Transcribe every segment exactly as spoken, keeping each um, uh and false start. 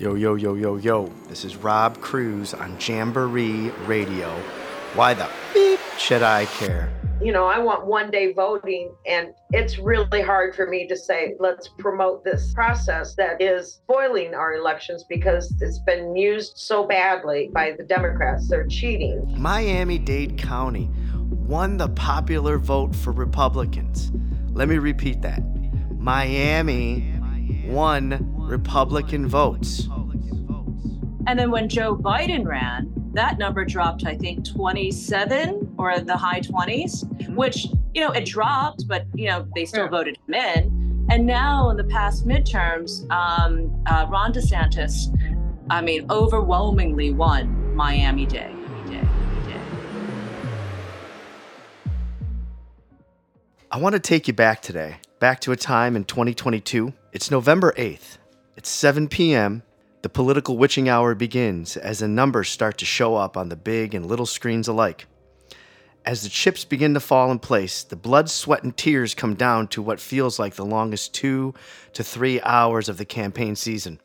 Yo, yo, yo, yo, yo. This is Rob Cruz on Jamboree Radio. Why the beep should I care? You know, I want one day voting, and it's really hard for me to say, let's promote this process that is spoiling our elections because it's been used so badly by the Democrats. They're cheating. Miami-Dade County won the popular vote for Republicans. Let me repeat that. Miami won Republican votes. And then when Joe Biden ran, that number dropped, I think, twenty-seven or the high twenties, which, you know, it dropped, but, you know, they still yeah. voted him in. And now in the past midterms, um, uh, Ron DeSantis, I mean, overwhelmingly won Miami-Dade. I want to take you back today, back to a time in twenty twenty-two. It's November eighth. It's seven p.m. The political witching hour begins as the numbers start to show up on the big and little screens alike. As the chips begin to fall in place, the blood, sweat, and tears come down to what feels like the longest two to three hours of the campaign season.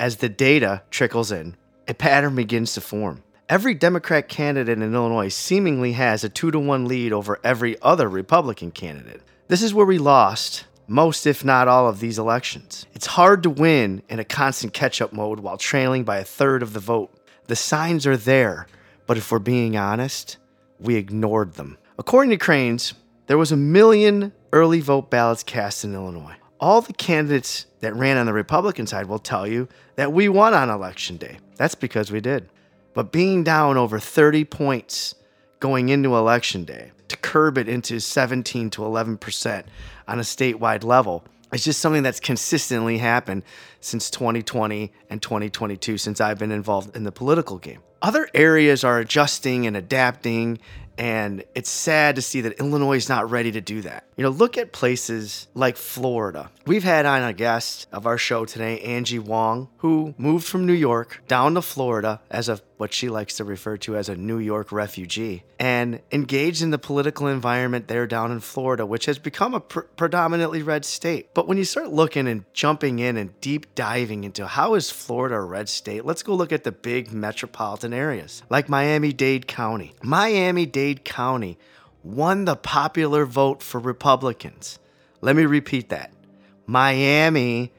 As the data trickles in, a pattern begins to form. Every Democrat candidate in Illinois seemingly has a two to one lead over every other Republican candidate. This is where we lost most, if not all, of these elections. It's hard to win in a constant catch-up mode while trailing by a third of the vote. The signs are there, but if we're being honest, we ignored them. According to Cranes, there was a million early vote ballots cast in Illinois. All the candidates that ran on the Republican side will tell you that we won on Election Day. That's because we did. But being down over thirty points going into Election Day, to curb it into seventeen to eleven percent on a statewide level, it's just something that's consistently happened since twenty twenty and twenty twenty-two, since I've been involved in the political game. Other areas are adjusting and adapting, and it's sad to see that Illinois is not ready to do that. You know, look at places like Florida. We've had on a guest of our show today, Angie Wong, who moved from New York down to Florida as a, what she likes to refer to as a New York refugee, and engaged in the political environment there down in Florida, which has become a pr- predominantly red state. But when you start looking and jumping in and deep diving into how is Florida a red state, let's go look at the big metropolitan areas like Miami-Dade County. Miami-Dade County won the popular vote for Republicans. Let me repeat that. Miami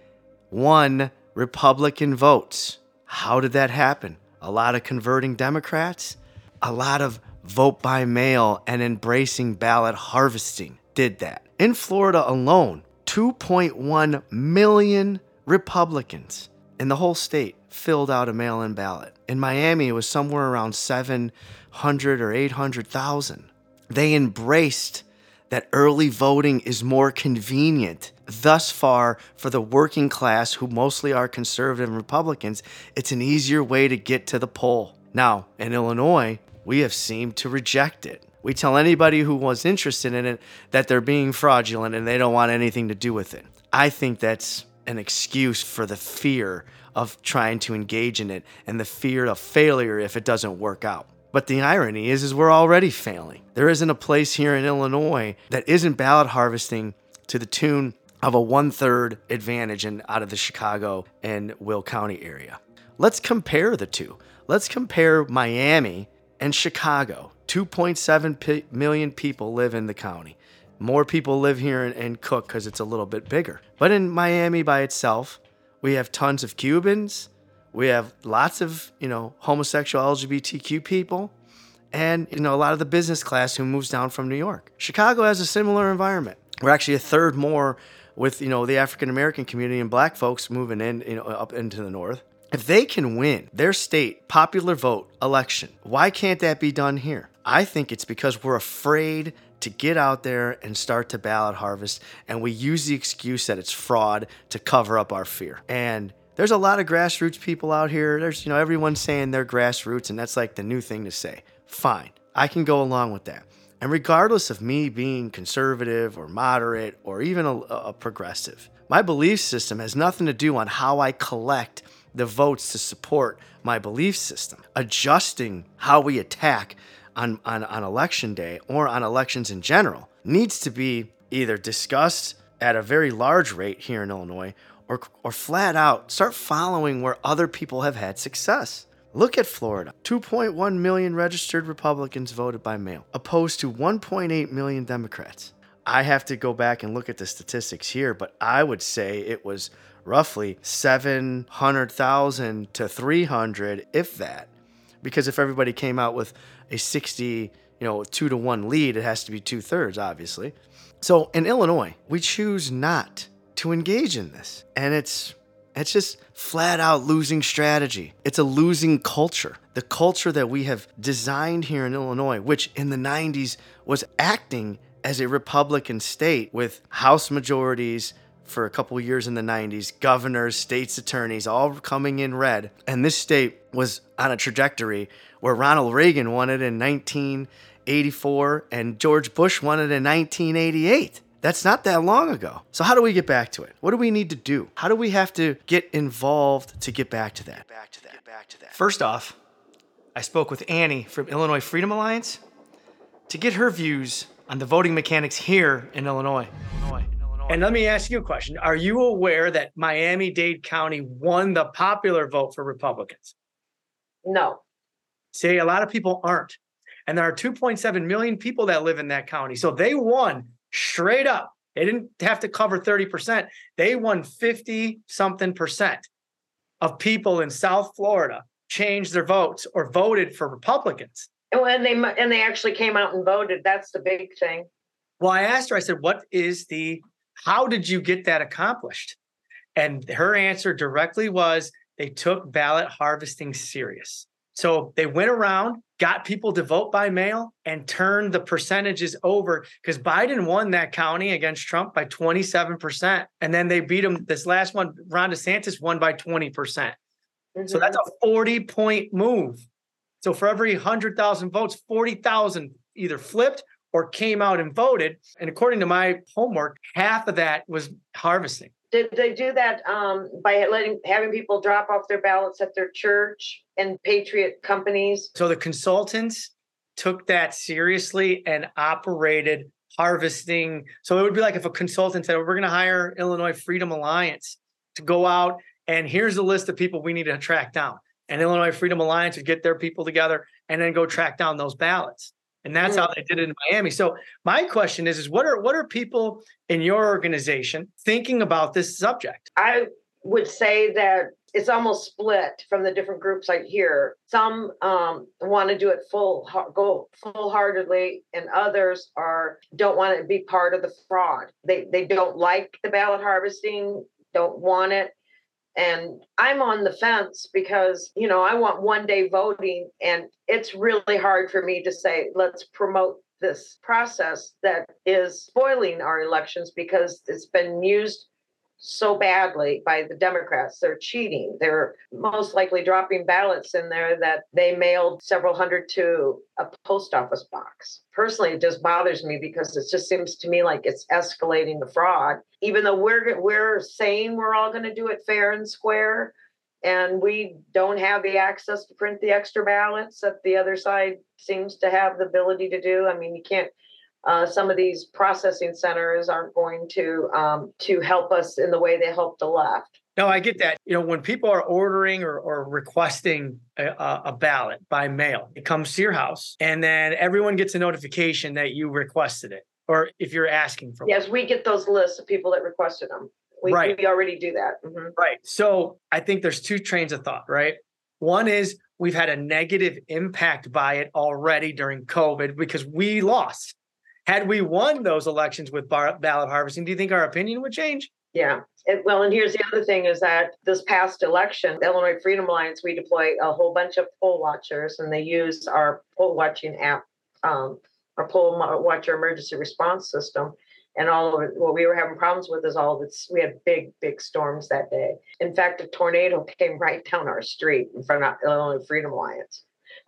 won Republican votes. How did that happen? A lot of converting Democrats, a lot of vote by mail and embracing ballot harvesting did that. In Florida alone, two point one million Republicans in the whole state filled out a mail-in ballot. In Miami, it was somewhere around seven hundred or eight hundred thousand. They embraced that early voting is more convenient. Thus far, for the working class, who mostly are conservative Republicans, it's an easier way to get to the poll. Now, in Illinois, we have seemed to reject it. We tell anybody who was interested in it that they're being fraudulent and they don't want anything to do with it. I think that's an excuse for the fear of trying to engage in it and the fear of failure if it doesn't work out. But the irony is, is we're already failing. There isn't a place here in Illinois that isn't ballot harvesting to the tune of a one-third advantage in, out of the Chicago and Will County area. Let's compare the two. Let's compare Miami and Chicago. two point seven million people live in the county. More people live here in, in Cook because it's a little bit bigger. But in Miami by itself, we have tons of Cubans. We have lots of, you know, homosexual L G B T Q people and, you know, a lot of the business class who moves down from New York. Chicago has a similar environment. We're actually a third more with, you know, the African-American community and black folks moving in, you know, up into the north. If they can win their state popular vote election, why can't that be done here? I think it's because we're afraid to get out there and start to ballot harvest, and we use the excuse that it's fraud to cover up our fear. And there's a lot of grassroots people out here. There's, you know, everyone's saying they're grassroots, and that's like the new thing to say. Fine, I can go along with that. And regardless of me being conservative or moderate or even a, a progressive, my belief system has nothing to do on how I collect the votes to support my belief system. Adjusting how we attack on, on, on election day or on elections in general needs to be either discussed at a very large rate here in Illinois or or flat out start following where other people have had success. Look at Florida. two point one million registered Republicans voted by mail, opposed to one point eight million Democrats. I have to go back and look at the statistics here, but I would say it was roughly seven hundred thousand to three hundred, if that. Because if everybody came out with a sixty, you know, two to one lead, it has to be two thirds, obviously. So in Illinois, we choose not to engage in this. And it's it's just flat out losing strategy. It's a losing culture. The culture that we have designed here in Illinois, which in the nineties was acting as a Republican state with House majorities for a couple of years in the nineties, governors, state's attorneys, all coming in red. And this state was on a trajectory where Ronald Reagan won it in nineteen eighty-four and George Bush won it in nineteen eighty-eight. That's not that long ago. So how do we get back to it? What do we need to do? How do we have to get involved to get back to that? Back to that. Back to that. First off, I spoke with Annie from Illinois Freedom Alliance to get her views on the voting mechanics here in Illinois. Illinois. And let me ask you a question. Are you aware that Miami-Dade County won the popular vote for Republicans? No. See, a lot of people aren't. And there are two point seven million people that live in that county. So they won straight up. They didn't have to cover thirty percent. They won fifty something percent of people in South Florida changed their votes or voted for Republicans. And they and they actually came out and voted. That's the big thing. Well, I asked her, I said, what is the... how did you get that accomplished? And her answer directly was they took ballot harvesting serious. So they went around, got people to vote by mail and turned the percentages over because Biden won that county against Trump by twenty-seven percent. And then they beat him. This last one, Ron DeSantis won by twenty percent. Mm-hmm. So that's a forty point move. So for every one hundred thousand votes, forty thousand either flipped or came out and voted. And according to my homework, half of that was harvesting. Did they do that um, by letting having people drop off their ballots at their church and patriot companies? So the consultants took that seriously and operated harvesting. So it would be like if a consultant said, we're going to hire Illinois Freedom Alliance to go out and here's the list of people we need to track down. And Illinois Freedom Alliance would get their people together and then go track down those ballots. And that's how they did it in Miami. So my question is, is what are what are people in your organization thinking about this subject? I would say that it's almost split from the different groups I hear. Some um, want to do it full go full-heartedly, and others are don't want to be part of the fraud. They they don't like the ballot harvesting, don't want it. And I'm on the fence because, you know, I want one day voting and it's really hard for me to say, let's promote this process that is spoiling our elections because it's been used so badly by the Democrats. They're cheating. They're most likely dropping ballots in there that they mailed several hundred to a post office box. Personally, it just bothers me because it just seems to me like it's escalating the fraud, even though we're we're saying we're all going to do it fair and square, and we don't have the access to print the extra ballots that the other side seems to have the ability to do. I mean, you can't Uh, some of these processing centers aren't going to um, to help us in the way they help the left. No, I get that. You know, when people are ordering or, or requesting a, a ballot by mail, it comes to your house and then everyone gets a notification that you requested it or if you're asking for yes, one. Yes, we get those lists of people that requested them. We, right. we already do that. Mm-hmm. Right. So I think there's two trains of thought, right? One is we've had a negative impact by it already during COVID because we lost. Had we won those elections with bar- ballot harvesting, do you think our opinion would change? Yeah. It, well, and here's the other thing is that this past election, the Illinois Freedom Alliance, we deploy a whole bunch of poll watchers, and they use our poll watching app, um, our poll watcher emergency response system. And all of it, what we were having problems with is all of it. We had big, big storms that day. In fact, a tornado came right down our street in front of Illinois Freedom Alliance.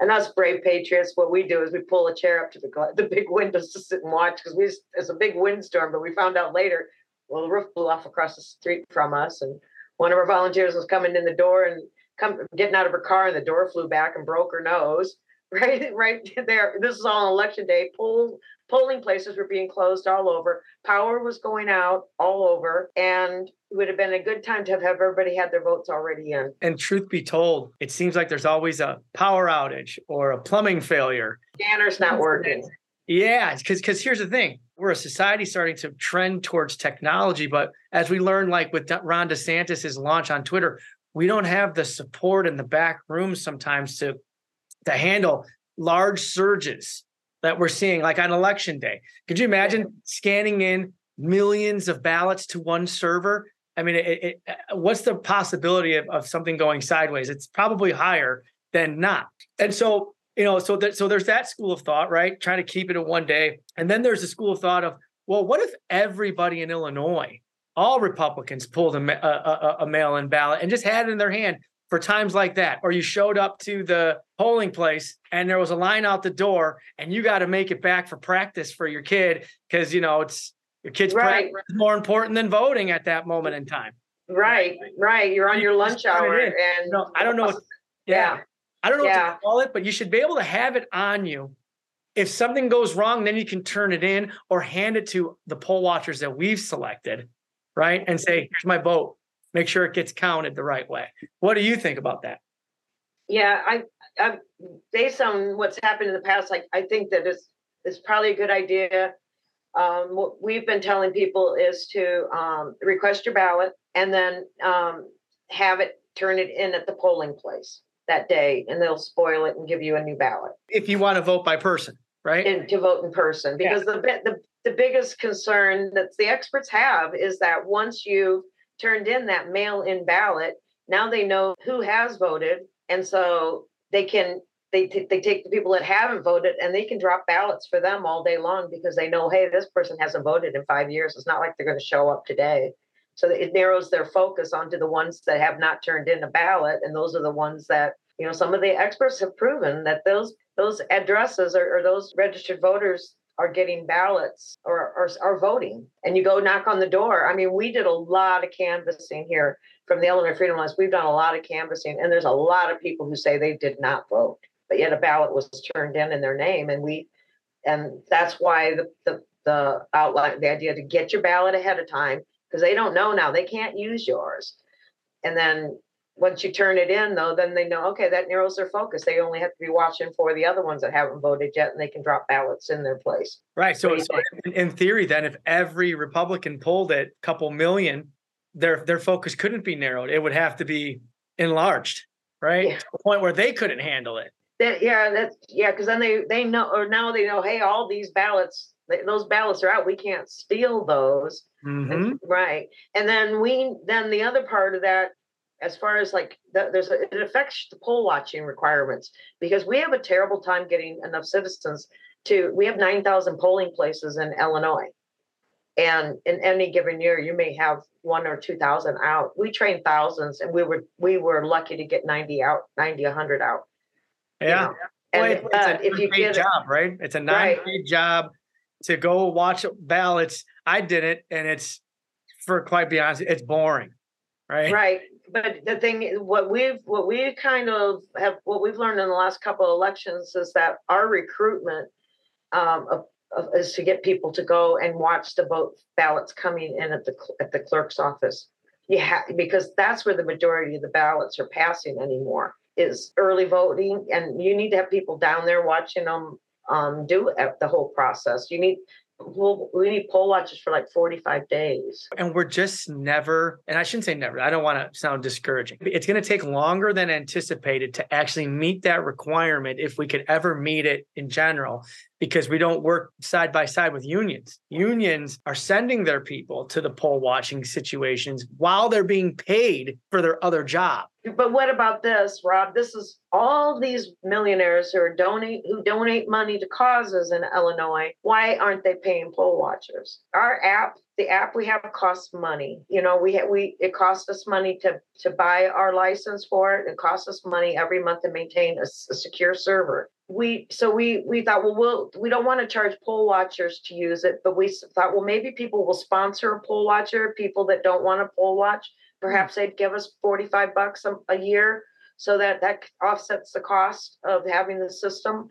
And us brave patriots, what we do is we pull a chair up to the the big windows to sit and watch because we it's a big windstorm. But we found out later, well, the roof blew off across the street from us, and one of our volunteers was coming in the door and come getting out of her car, and the door flew back and broke her nose. Right, right there. This is all on election day. Poll polling places were being closed all over. Power was going out all over, and it would have been a good time to have everybody had their votes already in. And truth be told, it seems like there's always a power outage or a plumbing failure. Scanner's not working. Yeah, because because here's the thing. We're a society starting to trend towards technology. But as we learned, like with Ron DeSantis' launch on Twitter, we don't have the support in the back room sometimes to, to handle large surges that we're seeing, like on election day. Could you imagine scanning in millions of ballots to one server? I mean, it, it, what's the possibility of, of something going sideways? It's probably higher than not. And so, you know, so that, so there's that school of thought, right? Trying to keep it in one day. And then there's the school of thought of, well, what if everybody in Illinois, all Republicans, pulled a, a, a mail-in ballot and just had it in their hand for times like that? Or you showed up to the polling place and there was a line out the door and you got to make it back for practice for your kid because, you know, it's your kid's right. practice is more important than voting at that moment in time. Right, right. You're on your lunch hour. And no, I don't know. What, yeah. yeah. I don't know yeah. what to call it, but you should be able to have it on you. If something goes wrong, then you can turn it in or hand it to the poll watchers that we've selected, right? And say, here's my vote. Make sure it gets counted the right way. What do you think about that? Yeah, I, I based on what's happened in the past, like I think that it's, it's probably a good idea. Um, what we've been telling people is to um, request your ballot and then um, have it, turn it in at the polling place that day, and they'll spoil it and give you a new ballot. If you want to vote by person, right? And to vote in person, because yeah. the, the the biggest concern that the experts have is that once you've turned in that mail-in ballot, now they know who has voted, and so they can they t- they take the people that haven't voted, and they can drop ballots for them all day long because they know, hey, this person hasn't voted in five years. It's not like they're going to show up today. So it narrows their focus onto the ones that have not turned in a ballot. And those are the ones that, you know, some of the experts have proven that those those addresses or, or those registered voters are getting ballots or, or are voting. And you go knock on the door. I mean, we did a lot of canvassing here from the Illinois Freedom Alliance. We've done a lot of canvassing. And there's a lot of people who say they did not vote, but yet a ballot was turned in in their name. And we and that's why the the, the outline, the idea to get your ballot ahead of time, because they don't know now. They can't use yours. And then once you turn it in, though, then they know, okay, that narrows their focus. They only have to be watching for the other ones that haven't voted yet, and they can drop ballots in their place. Right. So, so in theory, then, if every Republican polled it, a couple million, their their focus couldn't be narrowed. It would have to be enlarged, right? Yeah. To the point where they couldn't handle it. That, yeah, that's yeah, because then they, they know, or now they know, hey, all these ballots, those ballots are out. We can't steal those. Mm-hmm. Right. And then we, then the other part of that, as far as like, the, there's a, it affects the poll watching requirements because we have a terrible time getting enough citizens to, we have nine thousand polling places in Illinois. And in any given year, you may have one or two thousand out. We trained thousands and we were, we were lucky to get ninety out, ninety, one hundred out. Yeah. You know? Well, and it's, it's uh, a if you get job, a, right? It's a nine-day right. job. To go watch ballots, I did it, and it's, for quite be honest, it's boring, right? Right. But the thing, what we've, what we kind of have, what we've learned in the last couple of elections is that our recruitment um, of, of, is to get people to go and watch the vote ballots coming in at the at the clerk's office. You ha- because that's where the majority of the ballots are passing anymore is early voting, and you need to have people down there watching them. Um, do the whole process. You need we'll, we need poll watchers for like forty-five days, and we're just never. And I shouldn't say never. I don't want to sound discouraging. It's going to take longer than anticipated to actually meet that requirement, if we could ever meet it in general, because we don't work side by side with unions. Unions are sending their people to the poll watching situations while they're being paid for their other job. But what about this, Rob? This is all these millionaires who are donate who donate money to causes in Illinois. Why aren't they paying poll watchers? Our app, the app we have, costs money. You know, we we it costs us money to to buy our license for it. It costs us money every month to maintain a, a secure server. We so we we thought well we'll we don't want to charge poll watchers to use it, but we thought well maybe people will sponsor a poll watcher. People that don't want to poll watch. Perhaps they'd give us forty-five bucks a, a year so that that offsets the cost of having the system.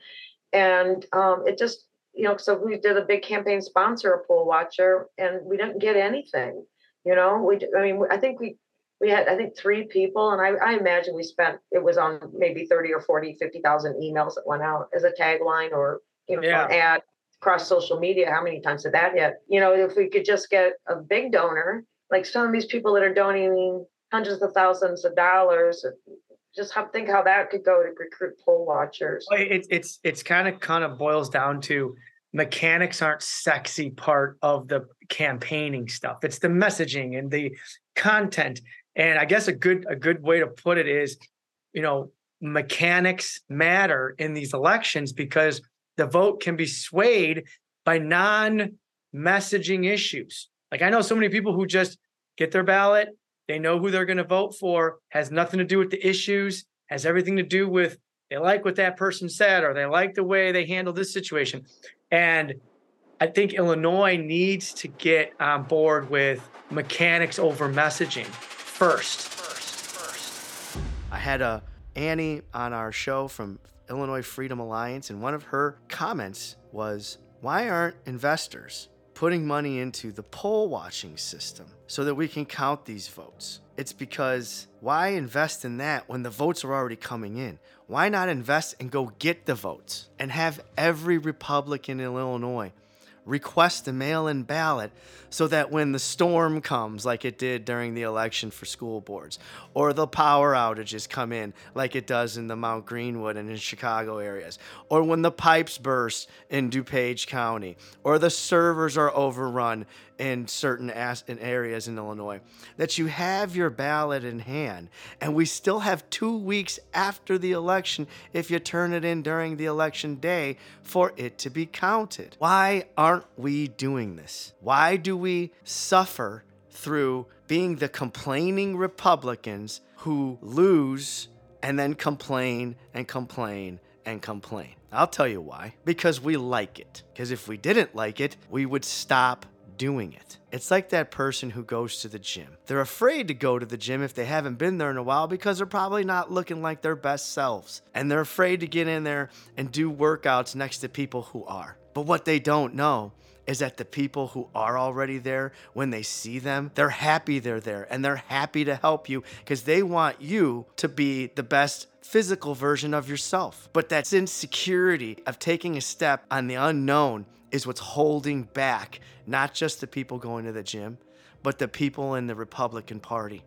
And um, it just, you know, so we did a big campaign sponsor, a poll watcher, and we didn't get anything. You know, we, I mean, I think we, we had, I think three people, and I, I imagine we spent, it was on maybe thirty or forty, fifty thousand emails that went out as a tagline or, you know, yeah. an ad across social media. How many times did that hit? You know, if we could just get a big donor, like some of these people that are donating hundreds of thousands of dollars, just have, think how that could go to recruit poll watchers. It, it's, it's kind of, kind of boils down to mechanics aren't sexy part of the campaigning stuff. It's the messaging and the content. And I guess a good a good way to put it is, you know, mechanics matter in these elections because the vote can be swayed by non-messaging issues. Like I know so many people who just get their ballot, they know who they're going to vote for, has nothing to do with the issues, has everything to do with they like what that person said or they like the way they handle this situation. And I think Illinois needs to get on board with mechanics over messaging. First. First, first. I had uh, Annie on our show from Illinois Freedom Alliance, and one of her comments was, why aren't investors putting money into the poll watching system so that we can count these votes? It's because why invest in that when the votes are already coming in? Why not invest and go get the votes and have every Republican in Illinois request a mail-in ballot so that when the storm comes, like it did during the election for school boards, or the power outages come in, like it does in the Mount Greenwood and in Chicago areas, or when the pipes burst in DuPage County, or the servers are overrun in certain as- in areas in Illinois, that you have your ballot in hand. And we still have two weeks after the election, if you turn it in during the election day, for it to be counted. Why aren't we doing this? Why do we suffer through being the complaining Republicans who lose and then complain and complain and complain? I'll tell you why. Because we like it. Because if we didn't like it, we would stop doing it. It's like that person who goes to the gym. They're afraid to go to the gym if they haven't been there in a while because they're probably not looking like their best selves. And they're afraid to get in there and do workouts next to people who are. But what they don't know is that the people who are already there, when they see them, they're happy they're there and they're happy to help you because they want you to be the best physical version of yourself. But that insecurity of taking a step on the unknown is what's holding back not just the people going to the gym, but the people in the Republican Party.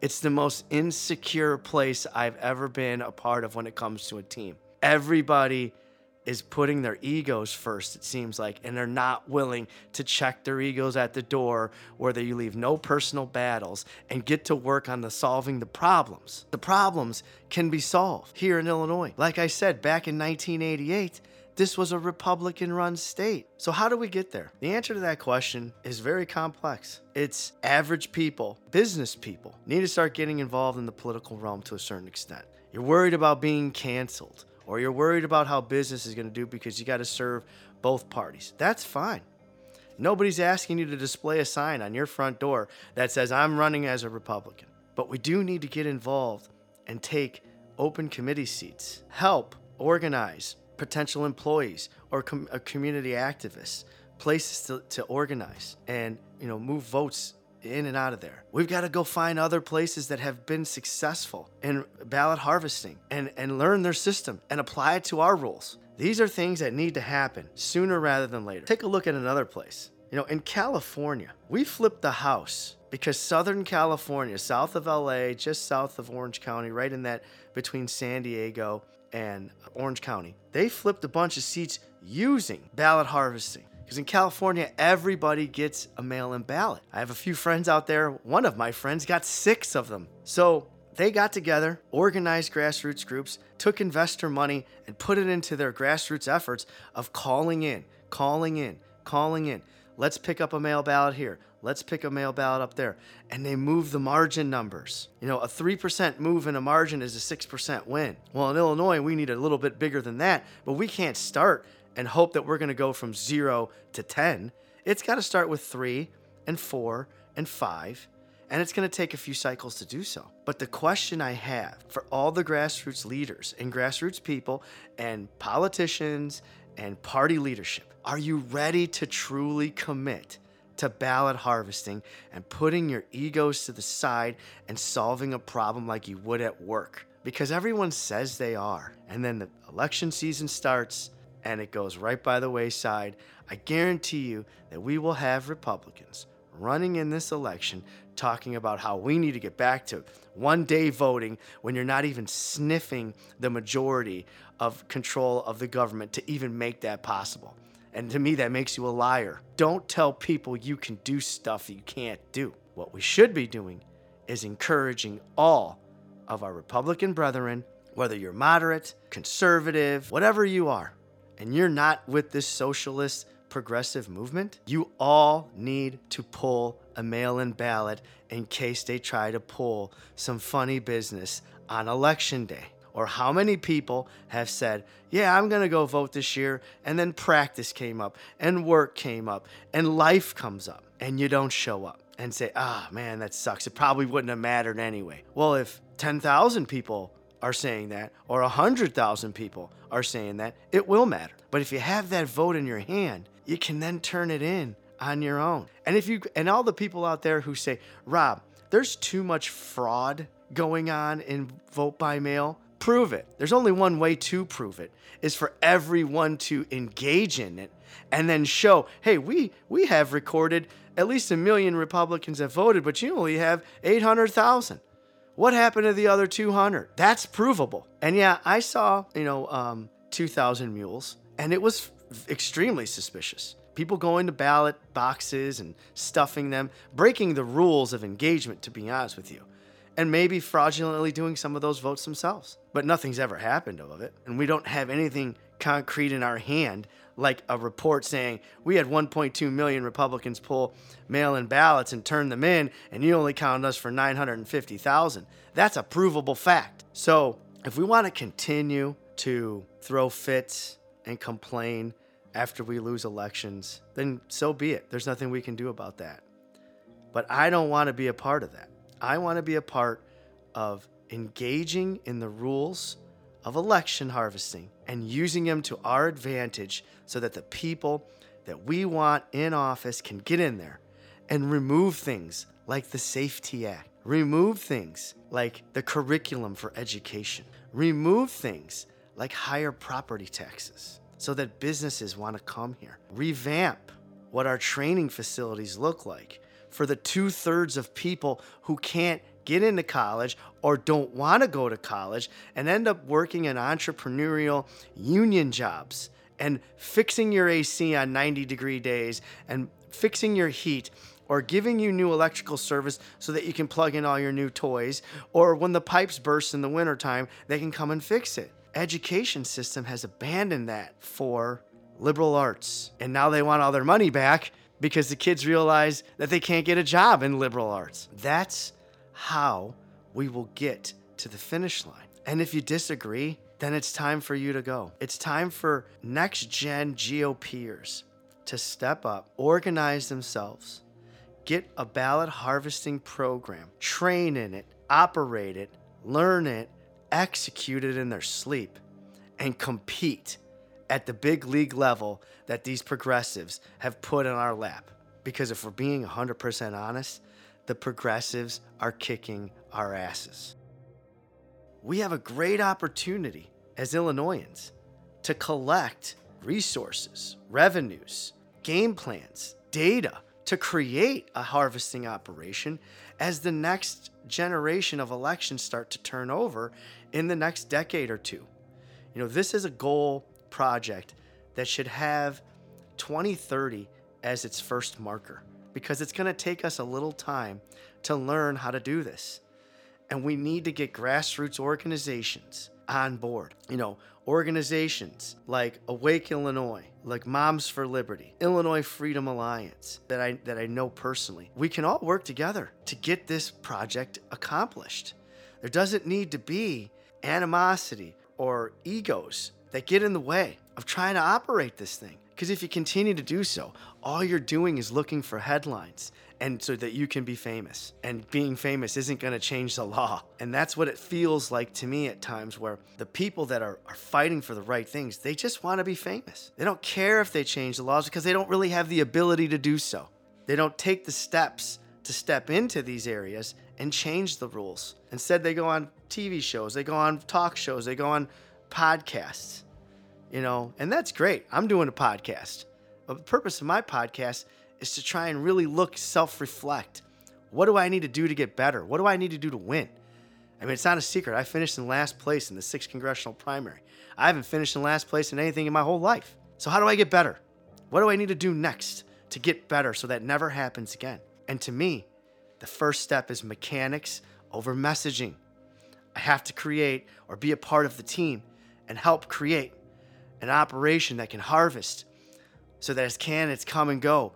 It's the most insecure place I've ever been a part of when it comes to a team. Everybody is putting their egos first, it seems like, and they're not willing to check their egos at the door where they leave no personal battles and get to work on the solving the problems. The problems can be solved here in Illinois. Like I said, back in nineteen eighty-eight, this was a Republican-run state. So how do we get there? The answer to that question is very complex. It's average people, business people, need to start getting involved in the political realm to a certain extent. You're worried about being canceled, or you're worried about how business is going to do because you got to serve both parties. That's fine. Nobody's asking you to display a sign on your front door that says, I'm running as a Republican. But we do need to get involved and take open committee seats, help organize potential employees or com- or community activists, places to, to organize and, you know, move votes in and out of there. We've got to go find other places that have been successful in ballot harvesting and, and learn their system and apply it to our rules. These are things that need to happen sooner rather than later. Take a look at another place. You know, in California, we flipped the House because Southern California, south of L A, just south of Orange County, right in that between San Diego and Orange County, they flipped a bunch of seats using ballot harvesting. Because in California, everybody gets a mail-in ballot. I have a few friends out there. One of my friends got six of them. So they got together, organized grassroots groups, took investor money, and put it into their grassroots efforts of calling in, calling in, calling in. Let's pick up a mail ballot here. Let's pick a mail ballot up there. And they move the margin numbers. You know, a three percent move in a margin is a six percent win. Well, in Illinois, we need a little bit bigger than that, but we can't start and hope that we're going to go from zero to ten. It's got to start with three and four and five, and it's going to take a few cycles to do so. But the question I have for all the grassroots leaders and grassroots people and politicians and party leadership, are you ready to truly commit to ballot harvesting and putting your egos to the side and solving a problem like you would at work, because everyone says they are. And then the election season starts and it goes right by the wayside. I guarantee you that we will have Republicans running in this election talking about how we need to get back to one day voting when you're not even sniffing the majority of control of the government to even make that possible. And to me, that makes you a liar. Don't tell people you can do stuff that you can't do. What we should be doing is encouraging all of our Republican brethren, whether you're moderate, conservative, whatever you are, and you're not with this socialist progressive movement, you all need to pull a mail-in ballot in case they try to pull some funny business on election day. Or how many people have said, yeah, I'm gonna go vote this year, and then practice came up, and work came up, and life comes up, and you don't show up and say, ah, man, that sucks. It probably wouldn't have mattered anyway. Well, if ten thousand people are saying that, or one hundred thousand people are saying that, it will matter. But if you have that vote in your hand, you can then turn it in on your own. And if you and all the people out there who say, Rob, there's too much fraud going on in vote by mail, prove it. There's only one way to prove it, is for everyone to engage in it and then show, hey, we, we have recorded at least a million Republicans that voted, but you only have eight hundred thousand. What happened to the other two hundred? That's provable. And yeah, I saw, you know, um, two thousand mules, and it was extremely suspicious. People going to ballot boxes and stuffing them, breaking the rules of engagement, to be honest with you, and maybe fraudulently doing some of those votes themselves. But nothing's ever happened of it, and we don't have anything concrete in our hand, like a report saying we had one point two million Republicans pull mail-in ballots and turn them in, and you only count us for nine hundred fifty thousand. That's a provable fact. So if we want to continue to throw fits and complain after we lose elections, then so be it. There's nothing we can do about that. But I don't want to be a part of that. I want to be a part of engaging in the rules of election harvesting and using them to our advantage so that the people that we want in office can get in there and remove things like the Safety Act, remove things like the curriculum for education, remove things like higher property taxes so that businesses want to come here, revamp what our training facilities look like for the two-thirds of people who can't get into college or don't want to go to college and end up working in entrepreneurial union jobs and fixing your A C on ninety-degree days and fixing your heat or giving you new electrical service so that you can plug in all your new toys, or when the pipes burst in the wintertime, they can come and fix it. Education system has abandoned that for liberal arts, and now they want all their money back because the kids realize that they can't get a job in liberal arts. That's how we will get to the finish line. And if you disagree, then it's time for you to go. It's time for next-gen GOPers to step up, organize themselves, get a ballot harvesting program, train in it, operate it, learn it, execute it in their sleep, and compete at the big league level that these progressives have put in our lap. Because if we're being one hundred percent honest, the progressives are kicking our asses. We have a great opportunity as Illinoisans to collect resources, revenues, game plans, data to create a harvesting operation as the next generation of elections start to turn over in the next decade or two. You know, this is a goal project that should have twenty thirty as its first marker, because it's going to take us a little time to learn how to do this. And we need to get grassroots organizations on board. You know, organizations like Awake Illinois, like Moms for Liberty, Illinois Freedom Alliance, that I that I know personally. We can all work together to get this project accomplished. There doesn't need to be animosity or egos that get in the way of trying to operate this thing. Because if you continue to do so, all you're doing is looking for headlines and so that you can be famous. And being famous isn't going to change the law. And that's what it feels like to me at times, where the people that are, are fighting for the right things, they just want to be famous. They don't care if they change the laws because they don't really have the ability to do so. They don't take the steps to step into these areas and change the rules. Instead, they go on T V shows, they go on talk shows, they go on podcasts, you know, and that's great. I'm doing a podcast. But the purpose of my podcast is to try and really look, self-reflect. What do I need to do to get better? What do I need to do to win? I mean, it's not a secret. I finished in last place in the sixth congressional primary. I haven't finished in last place in anything in my whole life. So how do I get better? What do I need to do next to get better so that never happens again? And to me, the first step is mechanics over messaging. I have to create or be a part of the team and help create an operation that can harvest so that as candidates come and go,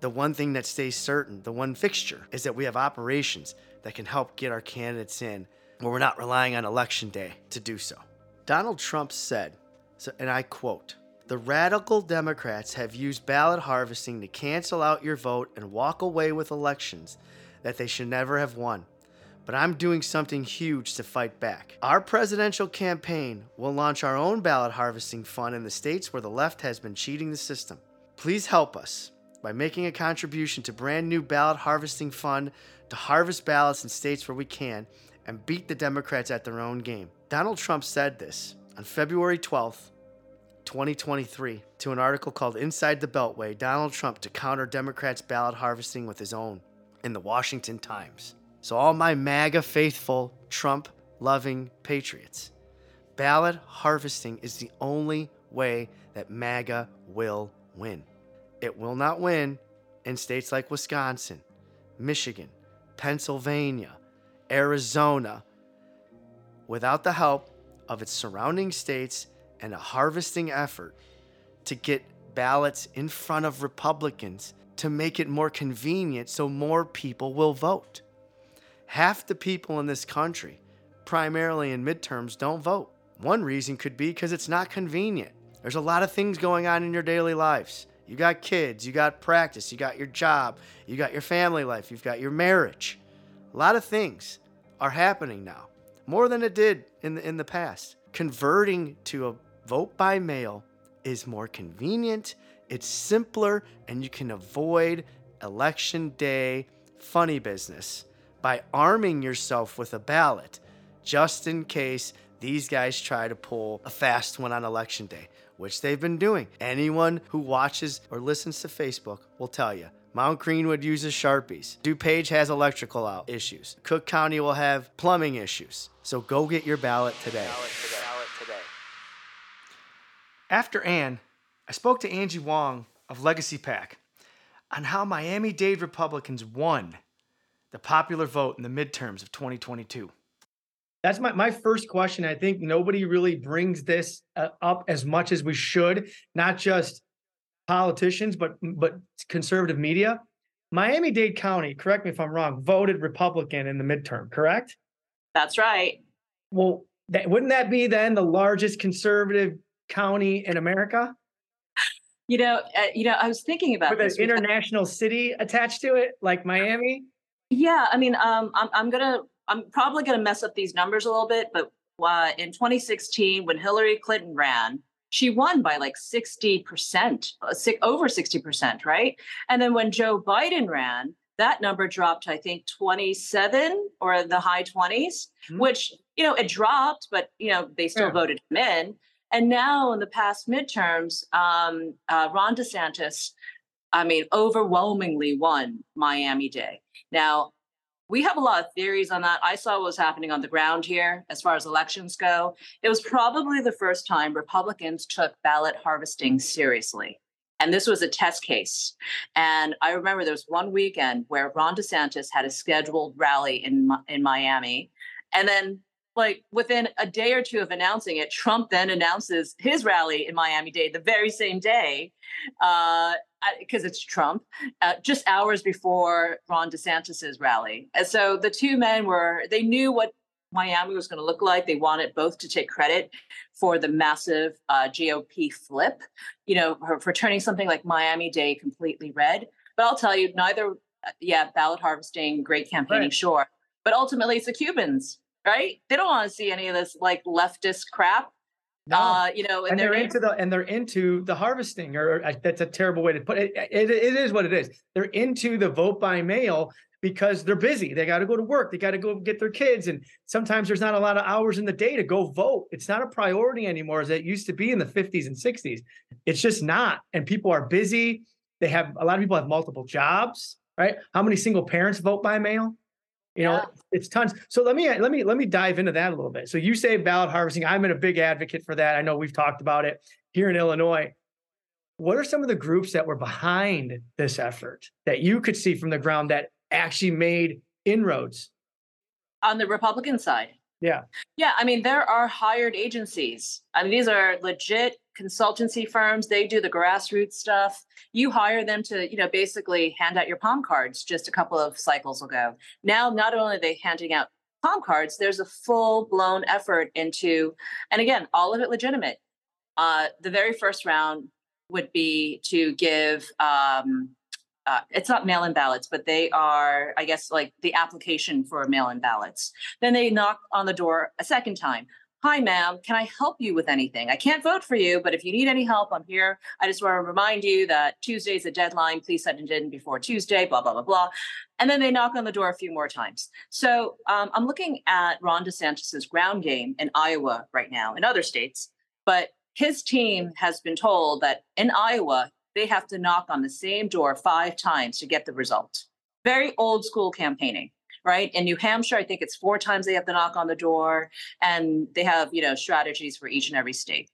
the one thing that stays certain, the one fixture, is that we have operations that can help get our candidates in where we're not relying on election day to do so. Donald Trump said, so, and I quote, "The radical Democrats have used ballot harvesting to cancel out your vote and walk away with elections that they should never have won. But I'm doing something huge to fight back. Our presidential campaign will launch our own ballot harvesting fund in the states where the left has been cheating the system. Please help us by making a contribution to brand new ballot harvesting fund to harvest ballots in states where we can and beat the Democrats at their own game." Donald Trump said this on February twelfth, twenty twenty-three, to an article called "Inside the Beltway, Donald Trump to Counter Democrats' Ballot Harvesting with His Own" in the Washington Times. So all my MAGA faithful, Trump-loving patriots, ballot harvesting is the only way that MAGA will win. It will not win in states like Wisconsin, Michigan, Pennsylvania, Arizona, without the help of its surrounding states and a harvesting effort to get ballots in front of Republicans to make it more convenient so more people will vote. Half the people in this country, primarily in midterms, don't vote. One reason could be because it's not convenient. There's a lot of things going on in your daily lives. You got kids, you got practice, you got your job, you got your family life, you've got your marriage. A lot of things are happening now, more than it did in the, in the past. Converting to a vote by mail is more convenient, it's simpler, and you can avoid election day funny business by arming yourself with a ballot just in case these guys try to pull a fast one on election day, which they've been doing. Anyone who watches or listens to Facebook will tell you Mount Greenwood uses Sharpies. DuPage has electrical out issues. Cook County will have plumbing issues. So go get your ballot today. Ballot today. Ballot today. After Ann, I spoke to Angie Wong of Legacy PAC on how Miami-Dade Republicans won the popular vote in the midterms of twenty twenty-two. That's my, my first question. I think nobody really brings this uh, up as much as we should, not just politicians, but but conservative media. Miami-Dade County, correct me if I'm wrong, voted Republican in the midterm, correct? That's right. Well, that, wouldn't that be then the largest conservative county in America? You know, uh, you know, I was thinking about with this. With an international city attached to it, like Miami? Yeah, I mean, um, I'm, I'm gonna, I'm probably gonna mess up these numbers a little bit, but uh, in twenty sixteen, when Hillary Clinton ran, she won by like sixty percent, over sixty percent, right? And then when Joe Biden ran, that number dropped, I think, twenty-seven or in the high twenties, mm-hmm. which, you know, it dropped, but, you know, they still yeah. voted him in. And now in the past midterms, um, uh, Ron DeSantis, I mean, overwhelmingly won Miami-Dade. Now, we have a lot of theories on that. I saw what was happening on the ground here as far as elections go. It was probably the first time Republicans took ballot harvesting seriously. And this was a test case. And I remember there was one weekend where Ron DeSantis had a scheduled rally in, in Miami. And then like within a day or two of announcing it, Trump then announces his rally in Miami-Dade the very same day. Uh, because it's Trump, uh, just hours before Ron DeSantis's rally. And so the two men were, they knew what Miami was going to look like. They wanted both to take credit for the massive uh, G O P flip, you know, for, for turning something like Miami-Dade completely red. But I'll tell you, neither, yeah, ballot harvesting, great campaigning, right. Sure. But ultimately, it's the Cubans, right? They don't want to see any of this like leftist crap. No. Uh, you know, and, and they're, they're into the and they're into the harvesting, or uh, that's a terrible way to put it. It, it. It is what it is. They're into the vote by mail because they're busy. They got to go to work. They got to go get their kids. And sometimes there's not a lot of hours in the day to go vote. It's not a priority anymore as it used to be in the fifties and sixties. It's just not. And people are busy. They have a lot of people have multiple jobs, right? How many single parents vote by mail? You know, yeah. It's tons. So let me let me let me dive into that a little bit. So you say ballot harvesting. I'm a big advocate for that. I know we've talked about it here in Illinois. What are some of the groups that were behind this effort that you could see from the ground that actually made inroads? On the Republican side. Yeah. Yeah. I mean, there are hired agencies. I mean, these are legit consultancy firms. They do the grassroots stuff. You hire them to, you know, basically hand out your palm cards just a couple of cycles ago. Now, not only are they handing out palm cards, there's a full blown effort into, and again, all of it legitimate. Uh, the very first round would be to give, um, uh, it's not mail-in ballots, but they are, I guess, like the application for mail-in ballots. Then they knock on the door a second time. Hi, ma'am. Can I help you with anything? I can't vote for you, but if you need any help, I'm here. I just want to remind you that Tuesday is the deadline. Please send it in before Tuesday, blah, blah, blah, blah. And then they knock on the door a few more times. So um, I'm looking at Ron DeSantis' ground game in Iowa right now, in other states. But his team has been told that in Iowa, they have to knock on the same door five times to get the result. Very old school campaigning. Right. In New Hampshire, I think it's four times they have to knock on the door, and they have, you know, strategies for each and every state.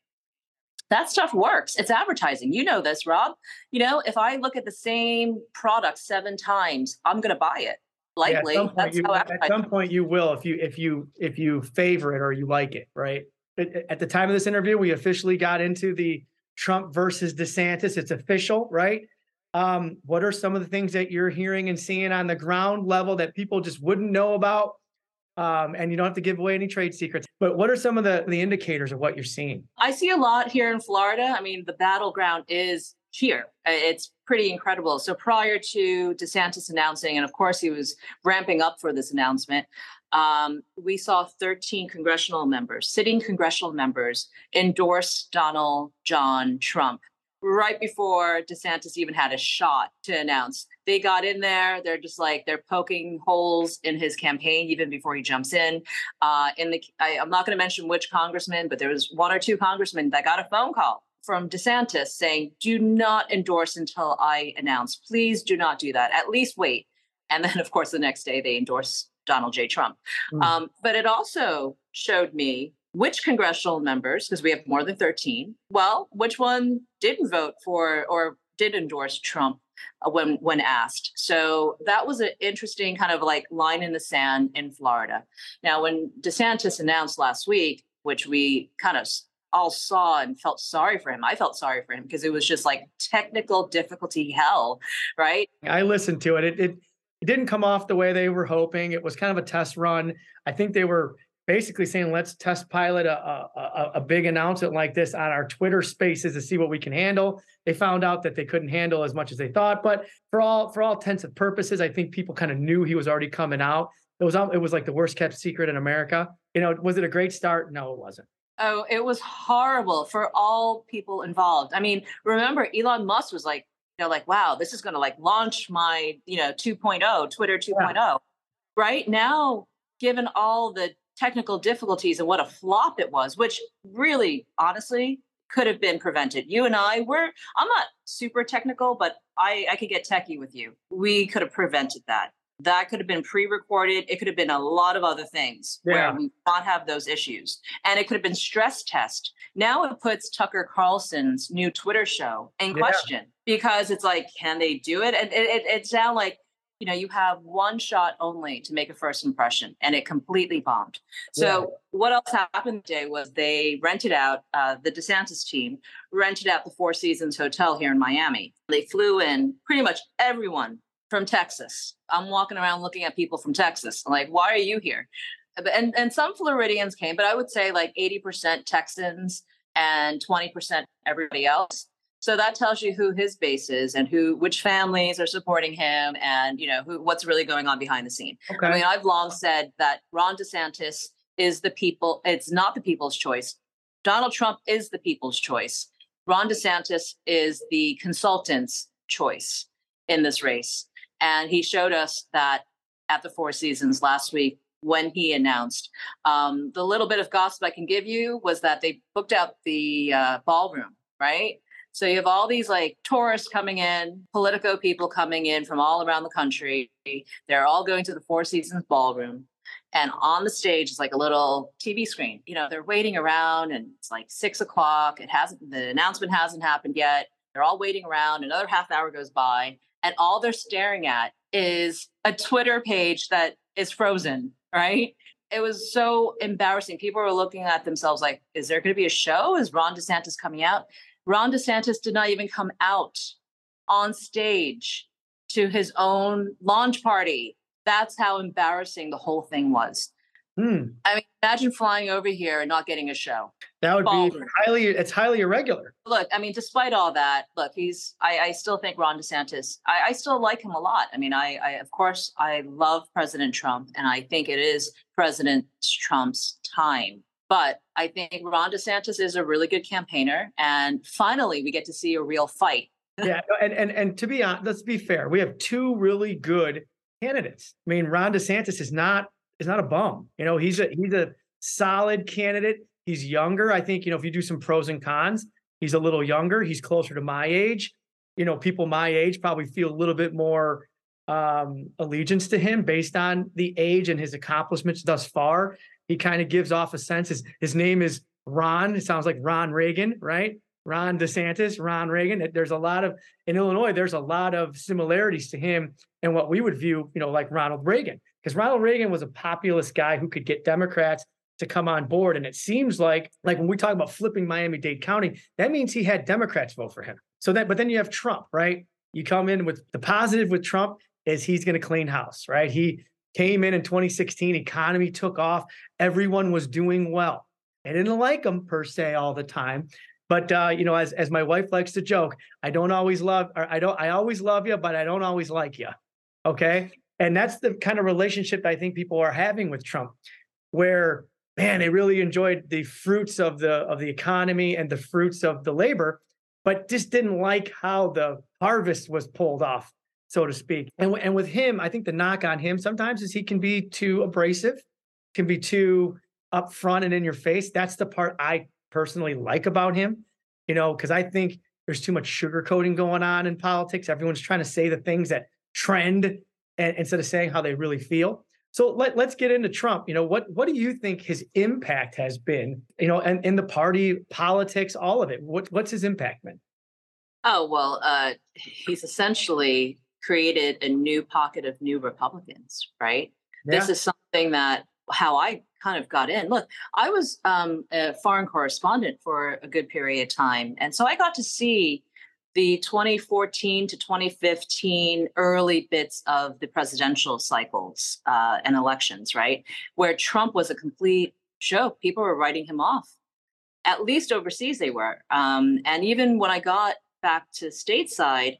That stuff works. It's advertising. You know this, Rob. You know, if I look at the same product seven times, I'm going to buy it. Likely. Yeah, that's you, how advertising. At some point you will if you if you if you favor it or you like it. Right. But at the time of this interview, we officially got into the Trump versus DeSantis. It's official. Right. Um, what are some of the things that you're hearing and seeing on the ground level that people just wouldn't know about? Um, and you don't have to give away any trade secrets, but what are some of the, the indicators of what you're seeing? I see a lot here in Florida. I mean, the battleground is here. It's pretty incredible. So prior to DeSantis announcing, and of course he was ramping up for this announcement, um, we saw thirteen congressional members, sitting congressional members, endorse Donald John Trump. Right before DeSantis even had a shot to announce. They got in there. They're just like, they're poking holes in his campaign even before he jumps in. Uh, in the, I, I'm not going to mention which congressman, but there was one or two congressmen that got a phone call from DeSantis saying, do not endorse until I announce. Please do not do that. At least wait. And then, of course, the next day they endorsed Donald J. Trump. Mm. Um, but it also showed me which congressional members, because we have more than thirteen, well, which one didn't vote for or did endorse Trump when when asked. So that was an interesting kind of like line in the sand in Florida. Now, when DeSantis announced last week, which we kind of all saw and felt sorry for him, I felt sorry for him because it was just like technical difficulty hell, right? I listened to it. It, it, it didn't come off the way they were hoping. It was kind of a test run. I think they were basically saying, let's test pilot a, a, a big announcement like this on our Twitter spaces to see what we can handle. They found out that they couldn't handle as much as they thought. But for all for all intents and purposes, I think people kind of knew he was already coming out. It was it was like the worst kept secret in America. You know, was it a great start? No, it wasn't. Oh, it was horrible for all people involved. I mean, remember, Elon Musk was like, you know, like, wow, this is going to like launch my, you know, two point oh, Twitter two point oh. Yeah. Right now, given all the technical difficulties and what a flop it was, which really, honestly, could have been prevented. You and I were, I'm not super technical, but I, I could get techie with you. We could have prevented that. That could have been pre-recorded. It could have been a lot of other things yeah. where we not have those issues. And it could have been stress test. Now it puts Tucker Carlson's new Twitter show in yeah. question because it's like, can they do it? And it, it, it sounds like, you know, you have one shot only to make a first impression, and it completely bombed. So yeah. what else happened today was they rented out, uh, the DeSantis team rented out the Four Seasons Hotel here in Miami. They flew in pretty much everyone from Texas. I'm walking around looking at people from Texas. I'm like, why are you here? And, and some Floridians came, but I would say like eighty percent Texans and twenty percent everybody else. So that tells you who his base is and who, which families are supporting him, and you know who, what's really going on behind the scene. Okay. I mean, I've long said that Ron DeSantis is the people; it's not the people's choice. Donald Trump is the people's choice. Ron DeSantis is the consultant's choice in this race. And he showed us that at the Four Seasons last week when he announced. Um, the little bit of gossip I can give you was that they booked out the uh, ballroom, right? So you have all these like tourists coming in, Politico people coming in from all around the country. They're all going to the Four Seasons ballroom. And on the stage is like a little T V screen. You know, they're waiting around and it's like six o'clock. It hasn't, the announcement hasn't happened yet. They're all waiting around. Another half hour goes by and all they're staring at is a Twitter page that is frozen, right? It was so embarrassing. People were looking at themselves like, is there going to be a show? Is Ron DeSantis coming out? Ron DeSantis did not even come out on stage to his own launch party. That's how embarrassing the whole thing was. Mm. I mean, imagine flying over here and not getting a show. That would Ballroom. be highly, it's highly irregular. Look, I mean, despite all that, look, he's, I, I still think Ron DeSantis, I, I still like him a lot. I mean, I, I, of course, I love President Trump and I think it is President Trump's time. But I think Ron DeSantis is a really good campaigner. And finally, we get to see a real fight. Yeah. And, and, and to be honest, let's be fair. We have two really good candidates. I mean, Ron DeSantis is not is not a bum. You know, he's a he's a solid candidate. He's younger. I think, you know, if you do some pros and cons, he's a little younger. He's closer to my age. You know, people my age probably feel a little bit more um, allegiance to him based on the age and his accomplishments thus far. He kind of gives off a sense. His, his name is Ron. It sounds like Ron Reagan, right? Ron DeSantis, Ron Reagan. There's a lot of, in Illinois, there's a lot of similarities to him and what we would view, you know, like Ronald Reagan, because Ronald Reagan was a populist guy who could get Democrats to come on board. And it seems like, like when we talk about flipping Miami-Dade County, that means he had Democrats vote for him. So that, but then you have Trump, right? You come in with the positive with Trump is he's going to clean house, right? He came in in twenty sixteen, economy took off. Everyone was doing well. I didn't like him per se all the time. But, uh, you know, as as my wife likes to joke, I don't always love, or I don't, I always love you, but I don't always like you. Okay. And that's the kind of relationship I think people are having with Trump, where, man, they really enjoyed the fruits of the, of the economy and the fruits of the labor, but just didn't like how the harvest was pulled off, so to speak. And, and with him, I think the knock on him sometimes is he can be too abrasive, can be too upfront and in your face. That's the part I personally like about him, you know, because I think there's too much sugarcoating going on in politics. Everyone's trying to say the things that trend and, instead of saying how they really feel. So let, let's get into Trump. You know, what what do you think his impact has been, you know, and in the party, politics, all of it? What, what's his impact been? Oh, well, uh, he's essentially created a new pocket of new Republicans, right? Yeah. This is something that how I kind of got in. Look, I was um, a foreign correspondent for a good period of time. And so I got to see the twenty fourteen to twenty fifteen early bits of the presidential cycles uh, and elections, right? Where Trump was a complete joke. People were writing him off. At least overseas they were. Um, and even when I got back to stateside,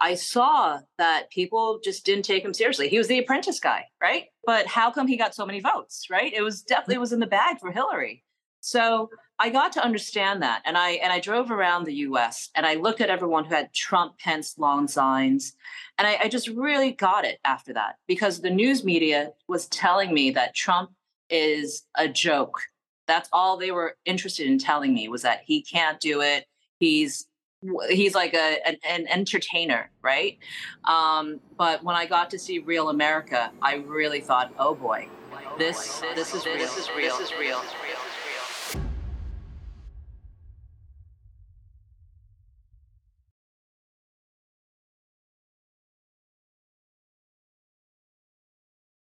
I saw that people just didn't take him seriously. He was the apprentice guy, right? But how come he got so many votes, right? It was definitely it was in the bag for Hillary. So I got to understand that. And I and I drove around the U S and I looked at everyone who had Trump, Pence, lawn signs. And I, I just really got it after that, because the news media was telling me that Trump is a joke. That's all they were interested in telling me, was that he can't do it. He's He's like a an, an entertainer, right? Um, but when I got to see Real America, I really thought, oh boy, this this is real, this is real, this is real.